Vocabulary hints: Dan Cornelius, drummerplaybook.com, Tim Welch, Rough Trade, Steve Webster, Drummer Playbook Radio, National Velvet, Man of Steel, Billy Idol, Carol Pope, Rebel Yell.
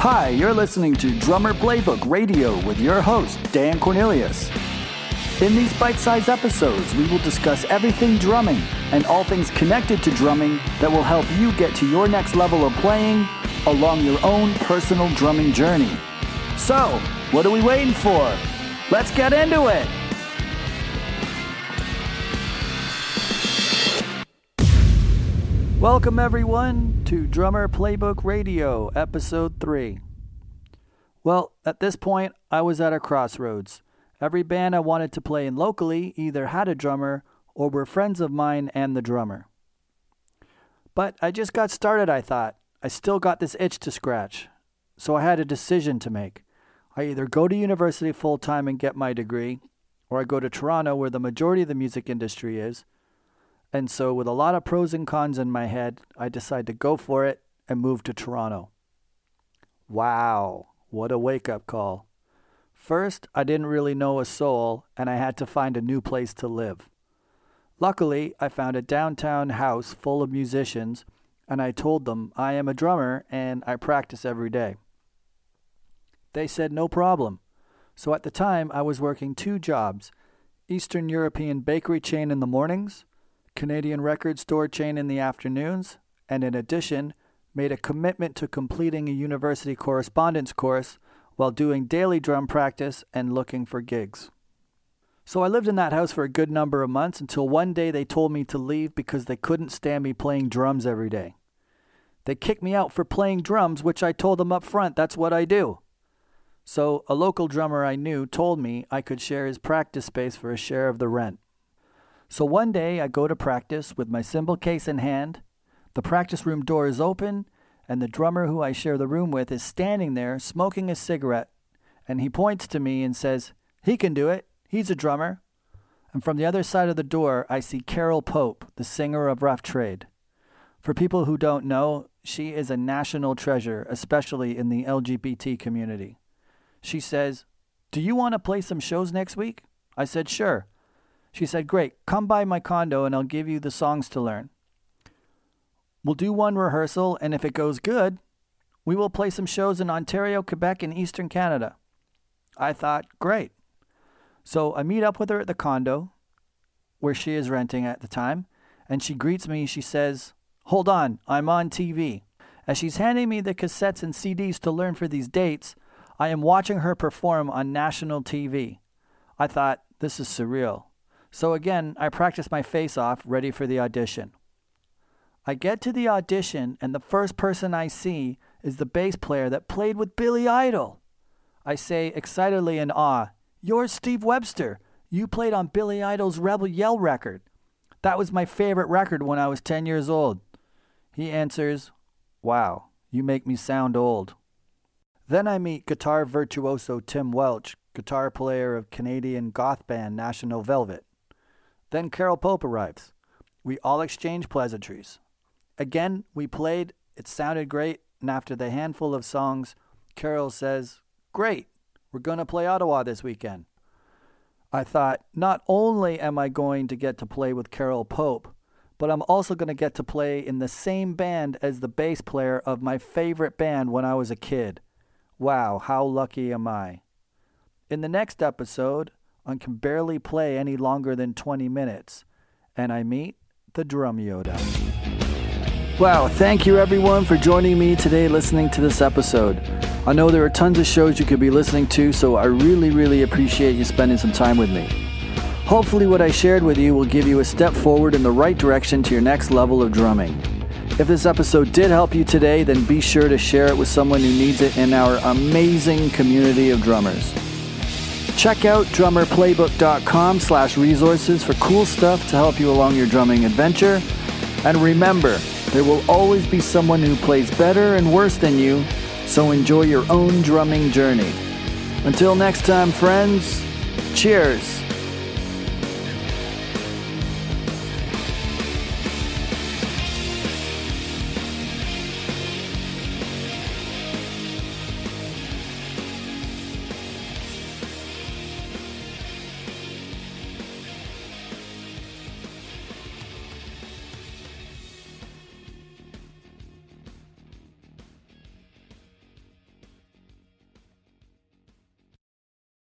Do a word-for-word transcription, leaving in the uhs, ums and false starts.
Hi, you're listening to Drummer Playbook Radio with your host, Dan Cornelius. In these bite-sized episodes, we will discuss everything drumming and all things connected to drumming that will help you get to your next level of playing along your own personal drumming journey. So, what are we waiting for? Let's get into it! Welcome, everyone, to Drummer Playbook Radio, Episode three. Well, at this point, I was at a crossroads. Every band I wanted to play in locally either had a drummer or were friends of mine and the drummer. But I just got started, I thought. I still got this itch to scratch. So I had a decision to make. I either go to university full-time and get my degree, or I go to Toronto where the majority of the music industry is. And so with a lot of pros and cons in my head, I decided to go for it and move to Toronto. Wow, what a wake-up call. First, I didn't really know a soul, and I had to find a new place to live. Luckily, I found a downtown house full of musicians, and I told them I am a drummer and I practice every day. They said no problem. So at the time, I was working two jobs, Eastern European bakery chain in the mornings, Canadian record store chain in the afternoons, and in addition, made a commitment to completing a university correspondence course while doing daily drum practice and looking for gigs. So I lived in that house for a good number of months until one day they told me to leave because they couldn't stand me playing drums every day. They kicked me out for playing drums, which I told them up front, that's what I do. So a local drummer I knew told me I could share his practice space for a share of the rent. So one day I go to practice with my cymbal case in hand, the practice room door is open, and the drummer who I share the room with is standing there smoking a cigarette, and he points to me and says, "He can do it, he's a drummer." And from the other side of the door I see Carol Pope, the singer of Rough Trade. For people who don't know, she is a national treasure, especially in the L G B T community. She says, "Do you want to play some shows next week?" I said, "Sure." She said, "Great, come by my condo and I'll give you the songs to learn. We'll do one rehearsal, and if it goes good, we will play some shows in Ontario, Quebec, and Eastern Canada." I thought, great. So I meet up with her at the condo, where she is renting at the time, and she greets me. She says, "Hold on, I'm on T V." As she's handing me the cassettes and C Ds to learn for these dates, I am watching her perform on national T V. I thought, this is surreal. So again, I practice my face off, ready for the audition. I get to the audition, and the first person I see is the bass player that played with Billy Idol. I say excitedly in awe, "You're Steve Webster. You played on Billy Idol's Rebel Yell record. That was my favorite record when I was ten years old. He answers, "Wow, you make me sound old." Then I meet guitar virtuoso Tim Welch, guitar player of Canadian goth band National Velvet. Then Carol Pope arrives. We all exchange pleasantries. Again, we played. It sounded great. And after the handful of songs, Carol says, "Great. We're going to play Ottawa this weekend." I thought, not only am I going to get to play with Carol Pope, but I'm also going to get to play in the same band as the bass player of my favorite band when I was a kid. Wow, how lucky am I? In the next episode, I can barely play any longer than twenty minutes, and I meet the Drum Yoda. Wow, thank you everyone for joining me today listening to this episode. I know there are tons of shows you could be listening to, so I really, really appreciate you spending some time with me. Hopefully what I shared with you will give you a step forward in the right direction to your next level of drumming. If this episode did help you today, then be sure to share it with someone who needs it in our amazing community of drummers. Check out drummerplaybook.com slash resources for cool stuff to help you along your drumming adventure. And remember, there will always be someone who plays better and worse than you, so enjoy your own drumming journey. Until next time, friends, cheers.